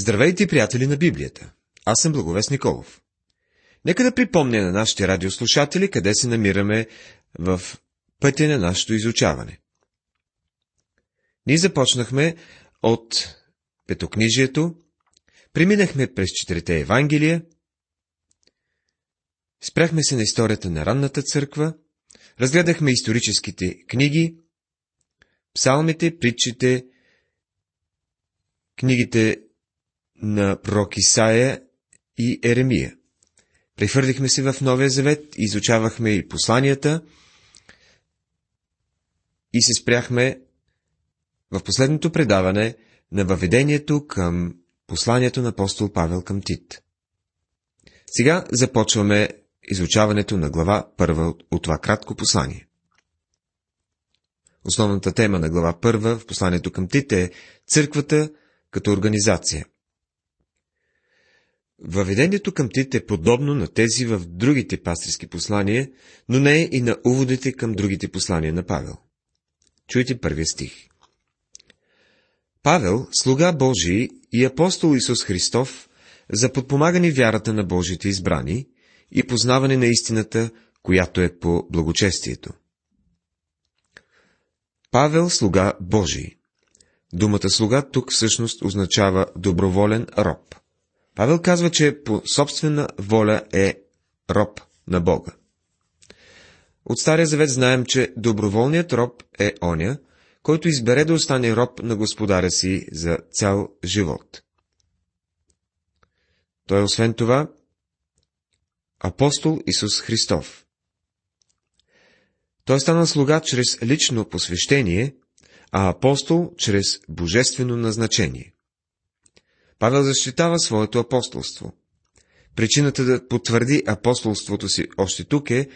Здравейте, приятели на Библията! Аз съм Благовест Николов. Нека да припомня на нашите радиослушатели, къде се намираме в пътя на нашето изучаване. Ние започнахме от Петокнижието, преминахме през четирите Евангелия, спряхме се на историята на ранната църква, разгледахме историческите книги, псалмите, притчите, книгите на пророк Исаия и Еремия. Прехвърлихме се в Новия Завет, изучавахме и посланията и се спряхме в последното предаване на въведението към посланието на апостол Павел към Тит. Сега започваме изучаването на глава 1 от това кратко послание. Основната тема на глава 1 в посланието към Тит е църквата като организация. Въведението към Тит е подобно на тези в другите пастирски послания, но не е и на уводите към другите послания на Павел. Чуйте първия стих. Павел, слуга Божий и апостол Исус Христов, за подпомагане вярата на Божите избрани и познаване на истината, която е по благочестието. Павел, слуга Божий. Думата слуга тук всъщност означава доброволен роб. Павел казва, че по собствена воля е роб на Бога. От Стария Завет знаем, че доброволният роб е оня, който избере да остане роб на господаря си за цял живот. Той, освен това, апостол Исус Христов. Той стана слуга чрез лично посвещение, а апостол чрез божествено назначение. Павел защитава своето апостолство. Причината да потвърди апостолството си още тук е,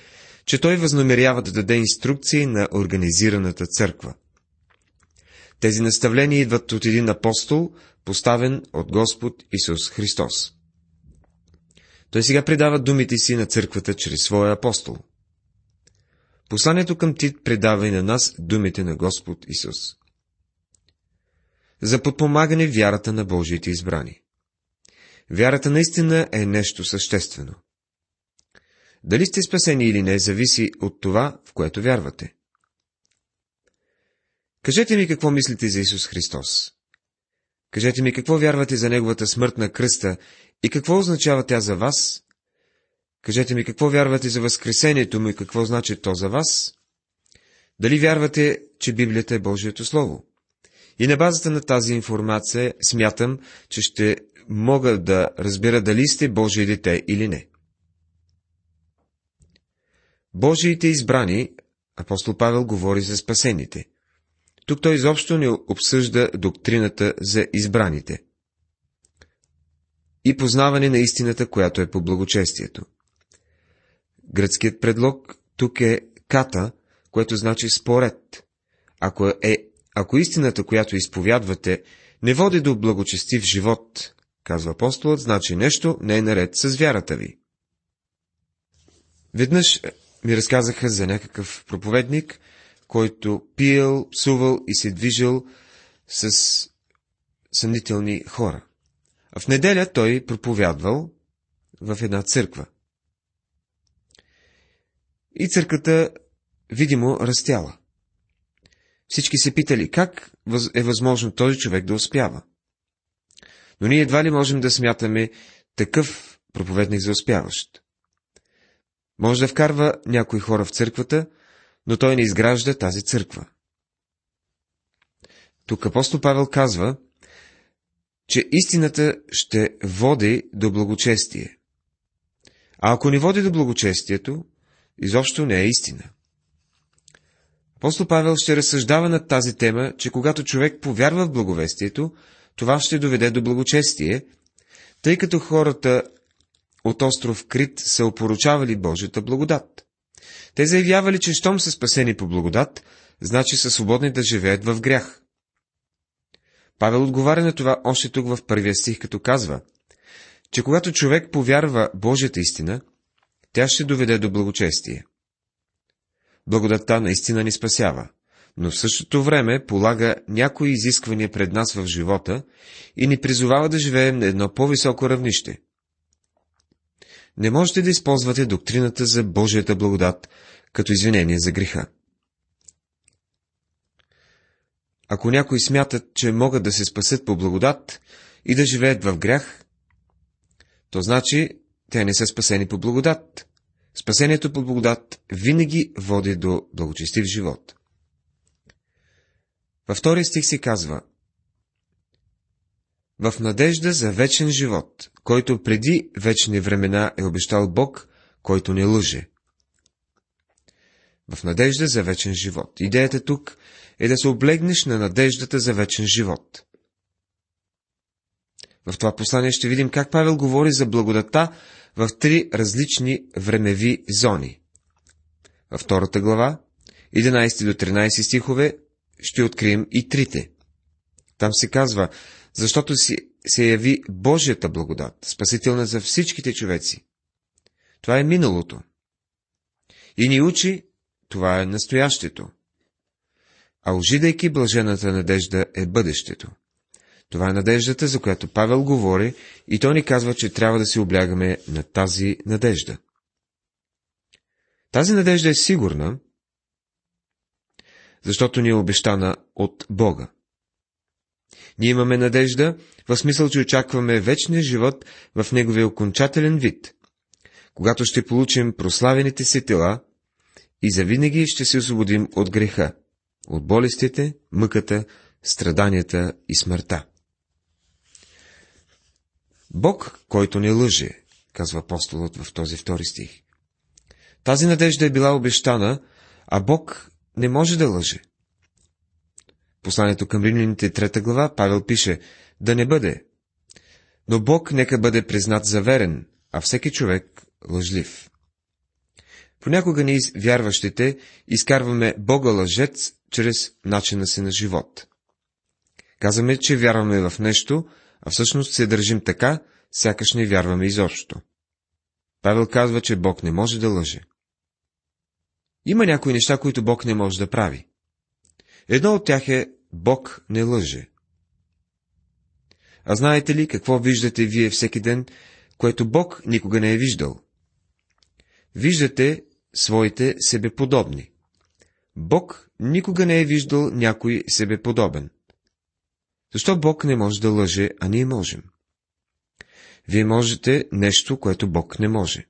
че той възнамерява да даде инструкции на организираната църква. Тези наставления идват от един апостол, поставен от Господ Исус Христос. Той сега предава думите си на църквата чрез своя апостол. Посланието към Тит предава и на нас думите на Господ Исус. За подпомагане вярата на Божиите избрани. Вярата наистина е нещо съществено. Дали сте спасени или не, зависи от това, в което вярвате. Кажете ми какво мислите за Исус Христос. Кажете ми какво вярвате за Неговата смърт на кръста и какво означава тя за вас. Кажете ми какво вярвате за възкресението му и какво значи то за вас. Дали вярвате, че Библията е Божието Слово? И на базата на тази информация смятам, че ще мога да разбера дали сте Божие дете или не. Божиите избрани, апостол Павел говори за спасените. Тук той изобщо не обсъжда доктрината за избраните и познаване на истината, която е по благочестието. Гръцкият предлог тук е ката, което значи според. Ако истината, която изповядвате, не води до благочестив живот, казва апостолът, значи нещо не е наред с вярата ви. Веднъж ми разказаха за някакъв проповедник, който пиел, псувал и се движил с съмнителни хора. А в неделя той проповядвал в една църква. И църквата видимо растяла. Всички се питали, как е възможно този човек да успява. Но ние едва ли можем да смятаме такъв проповедник за успяващ. Може да вкарва някои хора в църквата, но той не изгражда тази църква. Тук апостол Павел казва, че истината ще води до благочестие. А ако не води до благочестието, изобщо не е истина. Апостол Павел ще разсъждава над тази тема, че когато човек повярва в благовестието, това ще доведе до благочестие, тъй като хората от остров Крит са опоручавали Божията благодат. Те заявявали, че щом са спасени по благодат, значи са свободни да живеят в грях. Павел отговаря на това още тук в първия стих, като казва, че когато човек повярва Божията истина, тя ще доведе до благочестие. Благодатта наистина ни спасява, но в същото време полага някои изисквания пред нас в живота и ни призовава да живеем на едно по-високо равнище. Не можете да използвате доктрината за Божията благодат като извинение за греха. Ако някои смятат, че могат да се спасят по благодат и да живеят в грях, то значи те не са спасени по благодат. Спасението по благодат винаги води до благочестив живот. Във втория стих се казва: в надежда за вечен живот, който преди вечни времена е обещал Бог, който не лъже. В надежда за вечен живот. Идеята тук е да се облегнеш на надеждата за вечен живот. В това послание ще видим как Павел говори за благодата в три различни времеви зони. Във втората глава, 11 до 13 стихове, ще открием и трите. Там се казва: защото се яви Божията благодат, спасителна за всичките човеци. Това е миналото. И ни учи, това е настоящето. А ожидайки блажената надежда е бъдещето. Това е надеждата, за която Павел говори, и той ни казва, че трябва да се облягаме на тази надежда. Тази надежда е сигурна, защото ни е обещана от Бога. Ние имаме надежда, в смисъл, че очакваме вечния живот в неговия окончателен вид, когато ще получим прославените си тела и завинаги ще се освободим от греха, от болестите, мъката, страданията и смъртта. Бог, който не лъже, казва апостолът в този втори стих. Тази надежда е била обещана, а Бог не може да лъже. Посланието към Римляните, 3 глава, Павел пише: да не бъде, но Бог нека бъде признат за верен, а всеки човек лъжлив. Понякога ние, вярващите, изкарваме Бога лъжец чрез начина си на живот. Казваме, че вярваме в нещо, а всъщност се държим така, сякаш не вярваме изобщо. Павел казва, че Бог не може да лъже. Има някои неща, които Бог не може да прави. Едно от тях е: Бог не лъже. А знаете ли какво виждате вие всеки ден, което Бог никога не е виждал? Виждате своите себеподобни. Бог никога не е виждал някой себеподобен. Защо Бог не може да лъже, а ние можем? Вие можете нещо, което Бог не може.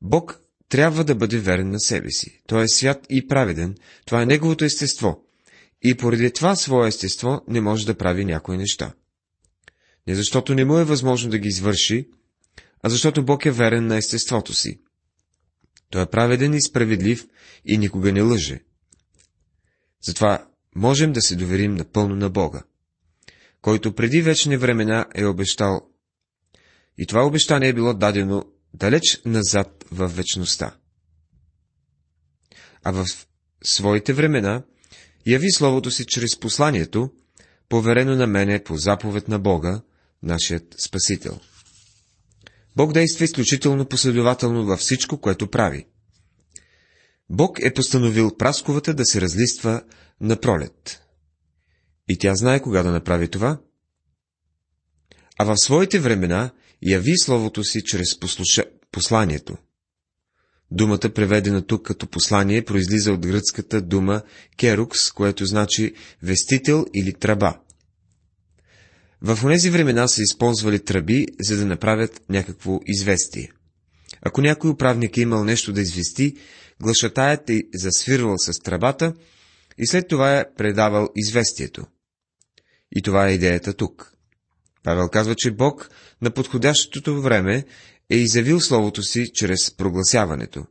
Бог трябва да бъде верен на себе си. Той е свят и праведен, това е неговото естество. И поради това свое естество не може да прави някои неща. Не защото не му е възможно да ги извърши, а защото Бог е верен на естеството си. Той е праведен и справедлив и никога не лъже. Затова можем да се доверим напълно на Бога, който преди вечни времена е обещал. И това обещание е било дадено далеч назад в вечността. А в своите времена яви Словото си чрез посланието, поверено на мене по заповед на Бога, нашият Спасител. Бог действа изключително последователно във всичко, което прави. Бог е постановил прасковата да се разлиства на пролет. И тя знае кога да направи това. А в своите времена яви Словото си чрез посланието. Думата, преведена тук като послание, произлиза от гръцката дума керукс, което значи вестител или тръба. В онези времена са използвали тръби, за да направят някакво известие. Ако някой управник е имал нещо да извести, глашатаят е засвирвал с тръбата и след това е предавал известието. И това е идеята тук. Павел казва, че Бог на подходящото време е изявил Словото си чрез прогласяването.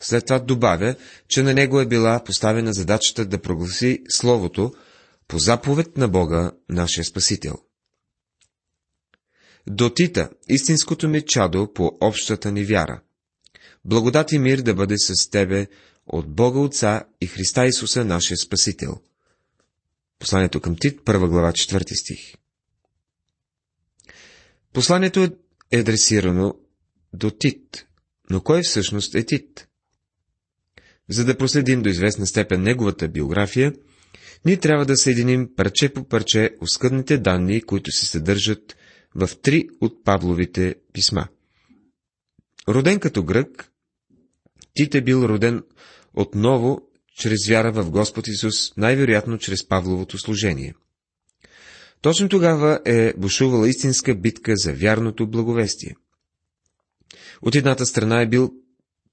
След това добавя, че на него е била поставена задачата да прогласи Словото по заповед на Бога, нашия Спасител. До Тита, истинското ми чадо по общата ни вяра. Благодат и мир да бъде с тебе от Бога Отца и Христа Исуса, нашия Спасител. Посланието към Тит, 1 глава, 4 стих. Посланието е адресирано до Тит, но кой всъщност е Тит? За да проследим до известна степен неговата биография, ние трябва да съединим парче по парче оскъдните данни, които се съдържат в три от Павловите писма. Роден като грък, Тит е бил роден отново чрез вяра в Господ Исус, най-вероятно чрез Павловото служение. Точно тогава е бушувала истинска битка за вярното благовестие. От едната страна е бил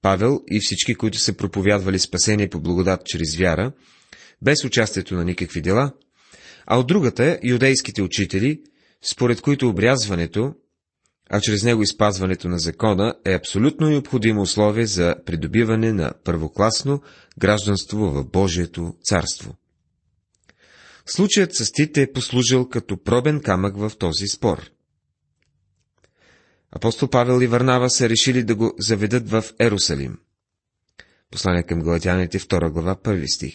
Павел и всички, които са проповядвали спасение по благодат чрез вяра, без участието на никакви дела, а от другата е юдейските учители, според които обрязването, а чрез него и спазването на закона, е абсолютно необходимо условие за придобиване на първокласно гражданство в Божието царство. Случаят с Тит е послужил като пробен камък в този спор. Апостол Павел и Варнава са решили да го заведат в Иерусалим. Послание към Галатяните, 2 глава, 1 стих.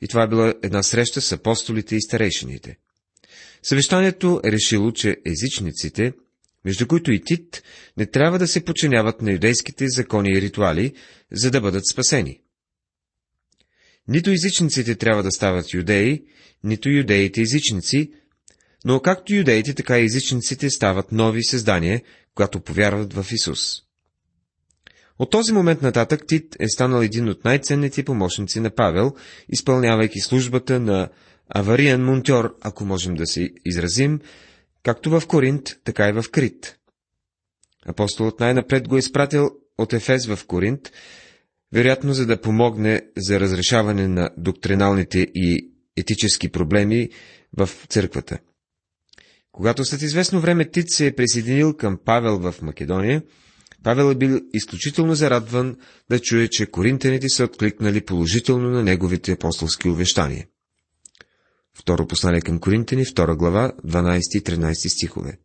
И това е била една среща с апостолите и старейшините. Съвещанието е решило, че езичниците, между които и Тит, не трябва да се подчиняват на юдейските закони и ритуали, за да бъдат спасени. Нито езичниците трябва да стават юдеи, нито юдеите езичници, но както юдеите, така и езичниците стават нови създания, когато повярват в Исус. От този момент нататък Тит е станал един от най-ценните помощници на Павел, изпълнявайки службата на авариен монтьор, ако можем да се изразим, както в Коринт, така и в Крит. Апостолът най-напред го е изпратил от Ефес в Коринт, вероятно за да помогне за разрешаване на доктриналните и етически проблеми в църквата. Когато след известно време Тит се е присъединил към Павел в Македония, Павел е бил изключително зарадван да чуе, че коринтяните са откликнали положително на неговите апостолски увещания. Второ послание към Коринтяни, 2 глава, 12 и 13 стихове.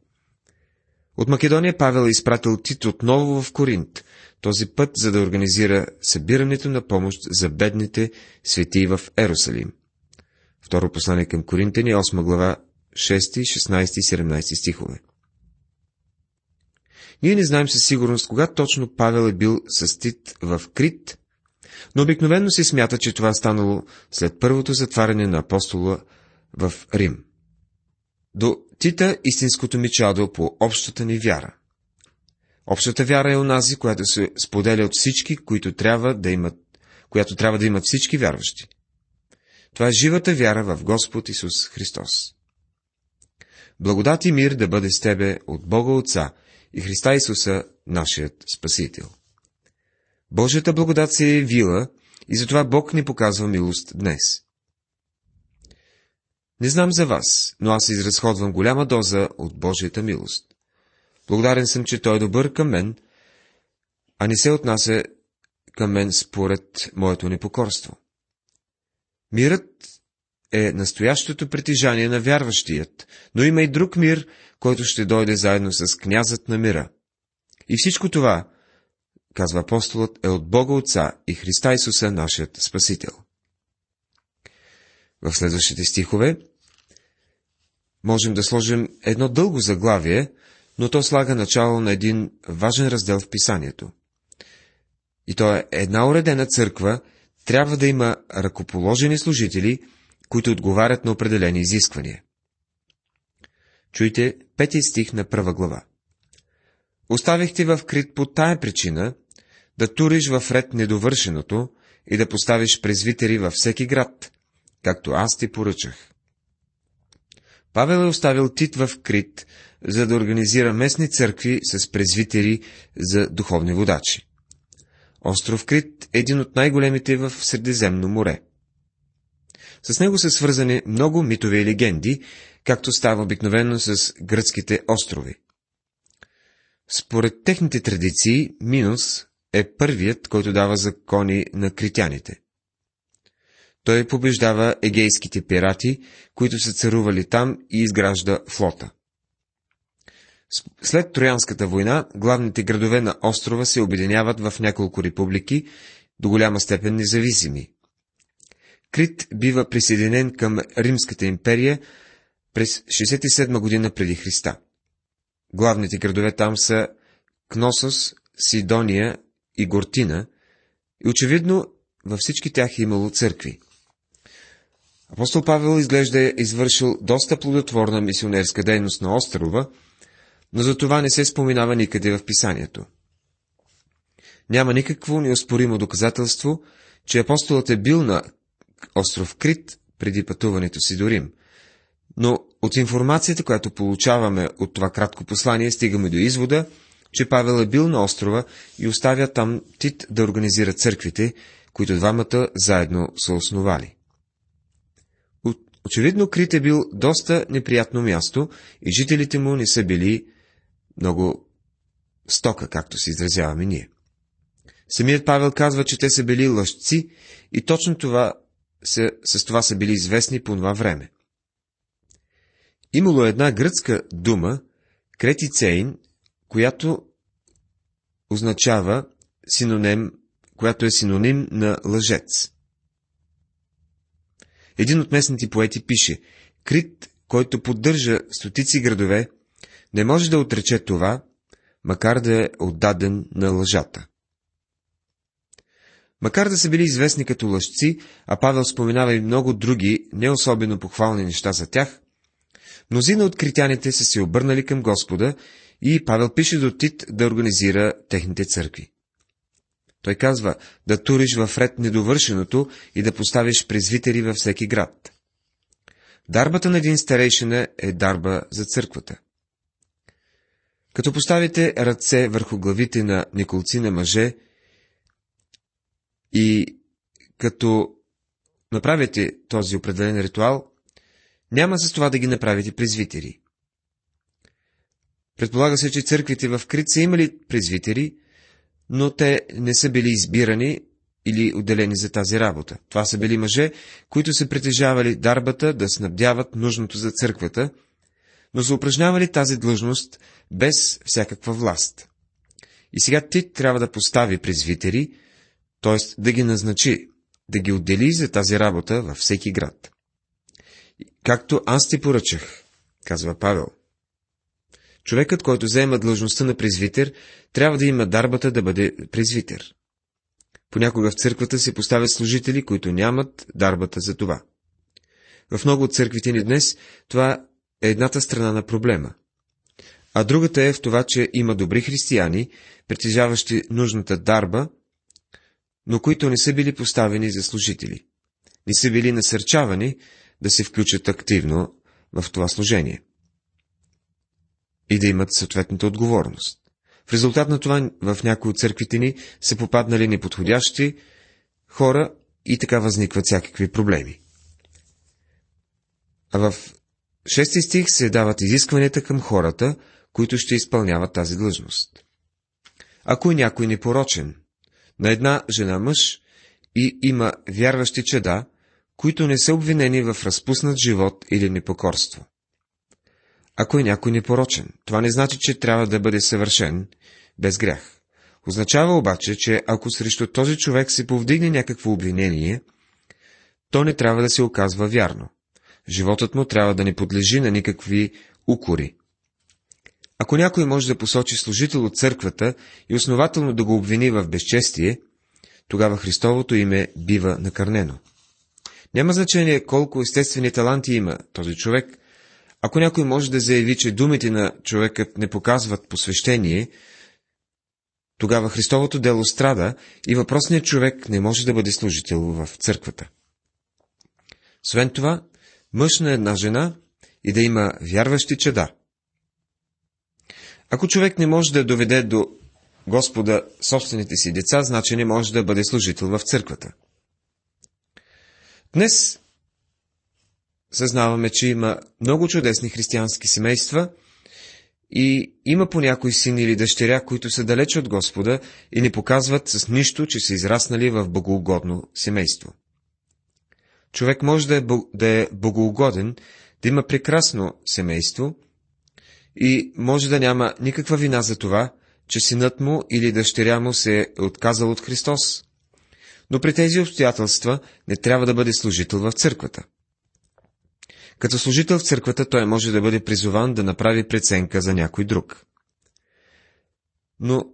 От Македония Павел е изпратил Тит отново в Коринт, този път за да организира събирането на помощ за бедните светии в Иерусалим. Второ послание към Коринтяни, 8 глава, 6, 16 и 17 стихове. Ние не знаем със сигурност кога точно Павел е бил с Тит в Крит, но обикновено се смята, че това е станало след първото затваряне на апостола в Рим. До Тита истинското мечадо по общата ни вяра. Общата вяра е онази, която се споделя от всички, която трябва да имат всички вярващи. Това е живата вяра в Господ Исус Христос. Благодат и мир да бъде с тебе от Бога Отца и Христа Исуса, нашият Спасител. Божията благодат се е явила и затова Бог ни показва милост днес. Не знам за вас, но аз изразходвам голяма доза от Божията милост. Благодарен съм, че Той е добър към мен, а не се отнася към мен според моето непокорство. Мирът е настоящото притежание на вярващият, но има и друг мир, който ще дойде заедно с князът на мира. И всичко това, казва апостолът, е от Бога Отца и Христа Исуса, нашият Спасител. В следващите стихове можем да сложим едно дълго заглавие, но то слага начало на един важен раздел в Писанието. И то е: една уредена църква трябва да има ръкоположени служители, които отговарят на определени изисквания. Чуйте 5 стих на 1 глава. Оставих ти в Крит по тая причина, да туриш в ред недовършеното и да поставиш презвитери във всеки град, както аз ти поръчах. Павел е оставил Тит в Крит, за да организира местни църкви с презвитери за духовни водачи. Остров Крит е един от най-големите в Средиземно море. С него са свързани много митове и легенди, както става обикновено с гръцките острови. Според техните традиции, Минос е първият, който дава закони на критяните. Той побеждава егейските пирати, които са царували там, и изгражда флота. След Троянската война, главните градове на острова се обединяват в няколко републики, до голяма степен независими. Крит бива присъединен към Римската империя през 67 година преди Христа. Главните градове там са Кносос, Сидония и Гортина, и очевидно във всички тях е имало църкви. Апостол Павел изглежда е извършил доста плодотворна мисионерска дейност на острова, но за това не се споменава никъде в писанието. Няма никакво неоспоримо доказателство, че апостолът е бил на остров Крит преди пътуването си до Рим, но от информацията, която получаваме от това кратко послание, стигаме до извода, че Павел е бил на острова и оставя там Тит да организира църквите, които двамата заедно са основали. Очевидно, Крит е бил доста неприятно място и жителите му не са били много стока, както се изразяваме ние. Самият Павел казва, че те са били лъжци и точно това с това са били известни по това време. Имало една гръцка дума, кретицейн, която означава която е синоним на лъжец. Един от местните поети пише: Крит, който поддържа стотици градове, не може да отрече това, макар да е отдаден на лъжата. Макар да са били известни като лъжци, а Павел споменава и много други, не особено похвални неща за тях, мнозина от критяните са се обърнали към Господа и Павел пише до Тит да организира техните църкви. Той казва да туриш в ред недовършеното и да поставиш презвитери във всеки град. Дарбата на един старейшина е дарба за църквата. Като поставите ръце върху главите на неколци на мъже и като направите този определен ритуал, няма с това да ги направите презвитери. Предполага се, че църквите в Крит са имали презвитери, но те не са били избирани или отделени за тази работа. Това са били мъже, които са притежавали дарбата да снабдяват нужното за църквата, но са упражнявали тази длъжност без всякаква власт. И сега Тит трябва да постави презвитери, т.е. да ги назначи, да ги отдели за тази работа във всеки град. Както аз ти поръчах, казва Павел. Човекът, който заема длъжността на презвитер, трябва да има дарбата да бъде презвитер. Понякога в църквата се поставят служители, които нямат дарбата за това. В много от църквите ни днес това е едната страна на проблема. А другата е в това, че има добри християни, притежаващи нужната дарба, но които не са били поставени за служители. Не са били насърчавани да се включат активно в това служение и да имат съответната отговорност. В резултат на това в някои от църквите ни са попаднали неподходящи хора и така възникват всякакви проблеми. А в 6 стих се дават изискванията към хората, които ще изпълняват тази длъжност. Ако е някой непорочен, на една жена мъж и има вярващи чеда, които не са обвинени в разпуснат живот или непокорство. Ако е някой непорочен, това не значи, че трябва да бъде съвършен без грях. Означава обаче, че ако срещу този човек се повдигне някакво обвинение, то не трябва да се оказва вярно. Животът му трябва да не подлежи на никакви укори. Ако някой може да посочи служител от църквата и основателно да го обвини в безчестие, тогава Христовото име бива накърнено. Няма значение колко естествени таланти има този човек. Ако някой може да заяви, че думите на човекът не показват посвещение, тогава Христовото дело страда и въпросният човек не може да бъде служител в църквата. Освен това, мъж на една жена и да има вярващи чеда. Ако човек не може да доведе до Господа собствените си деца, значи не може да бъде служител в църквата. Днес съзнаваме, че има много чудесни християнски семейства и има по някой син или дъщеря, които са далеч от Господа и не показват с нищо, че са израснали в богоугодно семейство. Човек може да е богоугоден, да има прекрасно семейство и може да няма никаква вина за това, че синът му или дъщеря му се е отказал от Христос. Но при тези обстоятелства не трябва да бъде служител в църквата. Като служител в църквата той може да бъде призован да направи преценка за някой друг. Но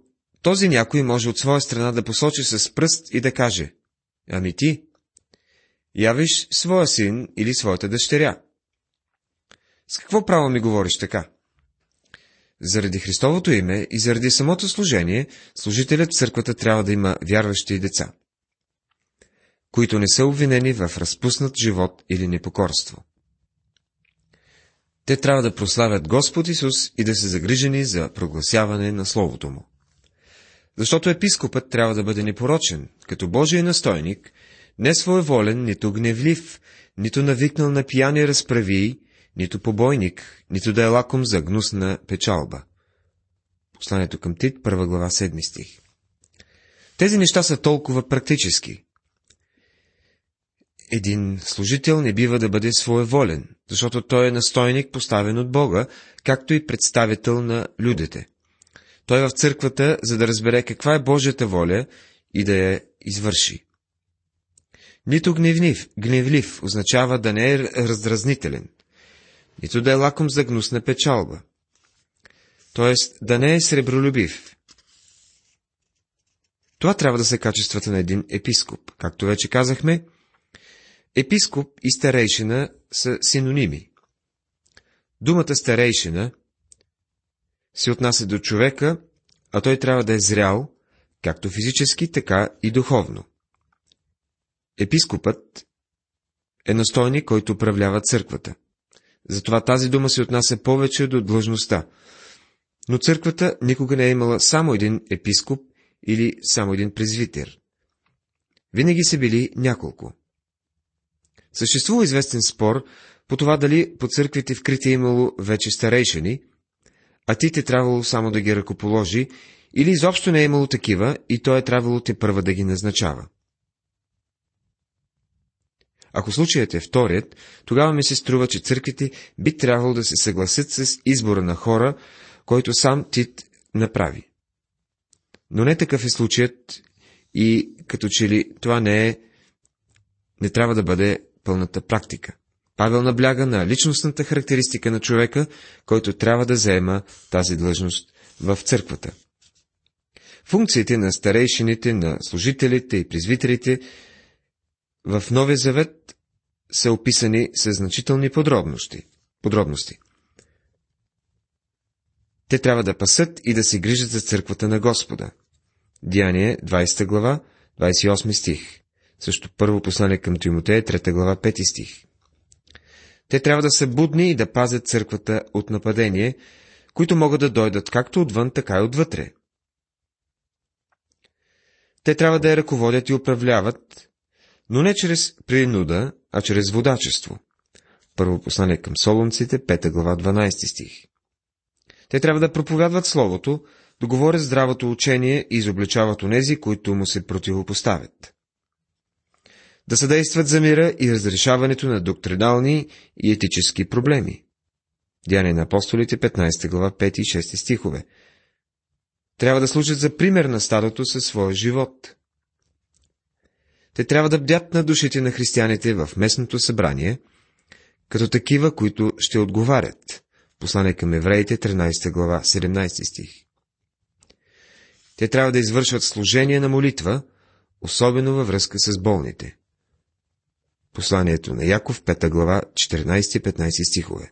този някой може от своя страна да посочи с пръст и да каже: ами ти явиш своя син или своята дъщеря. С какво право ми говориш така? Заради Христовото име и заради самото служение, служителят в църквата трябва да има вярващи деца, които не са обвинени в разпуснат живот или непокорство. Те трябва да прославят Господ Исус и да са загрижени за прогласяване на Словото Му. Защото епископът трябва да бъде непорочен, като Божий настойник, не своеволен, нито гневлив, нито навикнал на пияни разправии, нито побойник, нито да е лаком за гнусна печалба. Посланието към Тит, 1 глава, 7 стих. Тези неща са толкова практически. Един служител не бива да бъде своеволен, защото той е настойник, поставен от Бога, както и представител на людите. Той е в църквата, за да разбере каква е Божията воля и да я извърши. Нито гневлив означава да не е раздразнителен, нито да е лаком за гнусна печалба, т.е. да не е сребролюбив. Това трябва да са качествата на един епископ. Както вече казахме, епископ и старейшина са синоними. Думата старейшина се отнася до човека, а той трябва да е зрял, както физически, така и духовно. Епископът е настойник, който управлява църквата. Затова тази дума се отнася повече до длъжността. Но църквата никога не е имала само един епископ или само един презвитер. Винаги са били няколко. Съществува известен спор по това дали по църквите в Крит е имало вече старейшини, а Тит е трябвало само да ги ръкоположи, или изобщо не е имало такива и той е трябвало тепърва да ги назначава. Ако случаят е вторият, тогава ми се струва, че църквите би трябвало да се съгласят с избора на хора, който сам Тит направи. Но не такъв е случаят и като че ли това не трябва да бъде пълната практика. Павел набляга на личностната характеристика на човека, който трябва да заема тази длъжност в църквата. Функциите на старейшините, на служителите и презвитерите в Новия Завет са описани със значителни подробности. Те трябва да пасат и да се грижат за църквата на Господа. Деяния, 20 глава, 28 стих. Също първо послание към Тимотея, 3 глава, 5 стих. Те трябва да са будни и да пазят църквата от нападение, които могат да дойдат както отвън, така и отвътре. Те трябва да я ръководят и управляват, но не чрез принуда, а чрез водачество. Първо послание към Солунците, 5 глава, 12 стих. Те трябва да проповядват Словото, да говорят здравото учение и изобличават онези, които му се противопоставят. Да съдействат за мира и разрешаването на доктринални и етически проблеми. Деяния на апостолите, 15 глава, 5 и 6 стихове. Трябва да служат за пример на стадото със своя живот. Те трябва да бдят на душите на християните в местното събрание, като такива, които ще отговарят. Послание към евреите, 13 глава, 17 стих. Те трябва да извършват служение на молитва, особено във връзка с болните. Посланието на Яков, 5 глава, 14-15 стихове.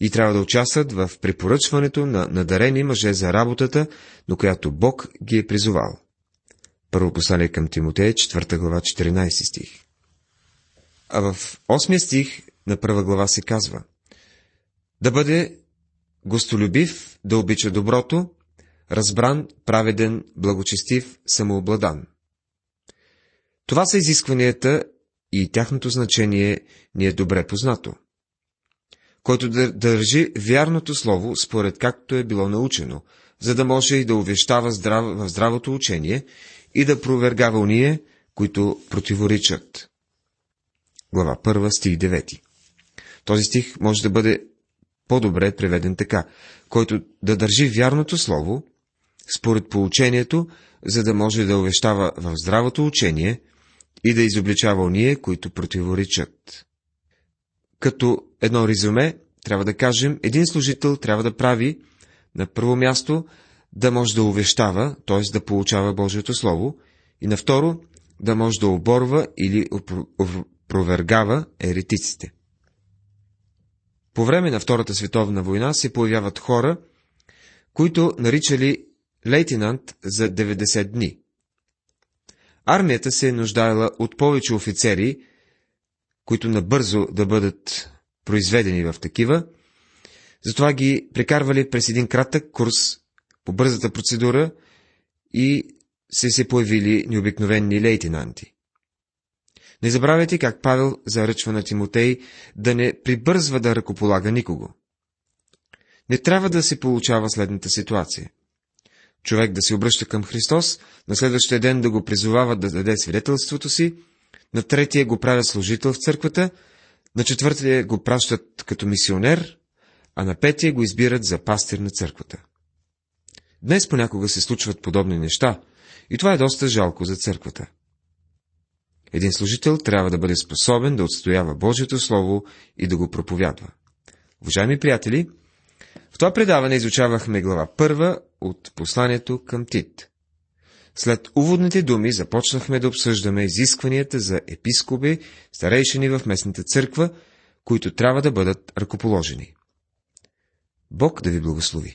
И трябва да участват в препоръчването на надарени мъже за работата, до която Бог ги е призовал. Първо послание към Тимотея, 4 глава, 14 стих. А в 8 стих на 1 глава се казва: да бъде гостолюбив, да обича доброто, разбран, праведен, благочестив, самообладан. Това са изискванията и тяхното значение ни е добре познато. Който да държи вярното слово, според както е било научено, за да може и да увещава в здравото учение и да провергава оние, които противоречат. Глава 1, стих 9. Този стих може да бъде по-добре преведен така: който да държи вярното слово, според поучението, за да може да увещава в здравото учение и да изобличава оние, които противоречат. Като едно резюме, трябва да кажем, един служител трябва да прави на първо място да може да увещава, т.е. да получава Божието Слово, и на второ да може да оборва или опровергава еретиците. По време на Втората световна война се появяват хора, които наричали лейтенант за 90 дни. Армията се е нуждаела от повече офицери, които набързо да бъдат произведени в такива, затова ги прекарвали през един кратък курс по бързата процедура и се появили необикновени лейтенанти. Не забравяйте как Павел заръчва на Тимотей да не прибързва да ръкополага никого. Не трябва да се получава следната ситуация. Човек да се обръща към Христос, на следващия ден да го призовава да даде свидетелството си, на третия го правят служител в църквата, на четвъртия го пращат като мисионер, а на петия го избират за пастир на църквата. Днес понякога се случват подобни неща и това е доста жалко за църквата. Един служител трябва да бъде способен да отстоява Божието Слово и да го проповядва. Уважаеми приятели, в това предаване изучавахме глава 1 от посланието към Тит. След уводните думи започнахме да обсъждаме изискванията за епископи, старейшини в местната църква, които трябва да бъдат ръкоположени. Бог да ви благослови!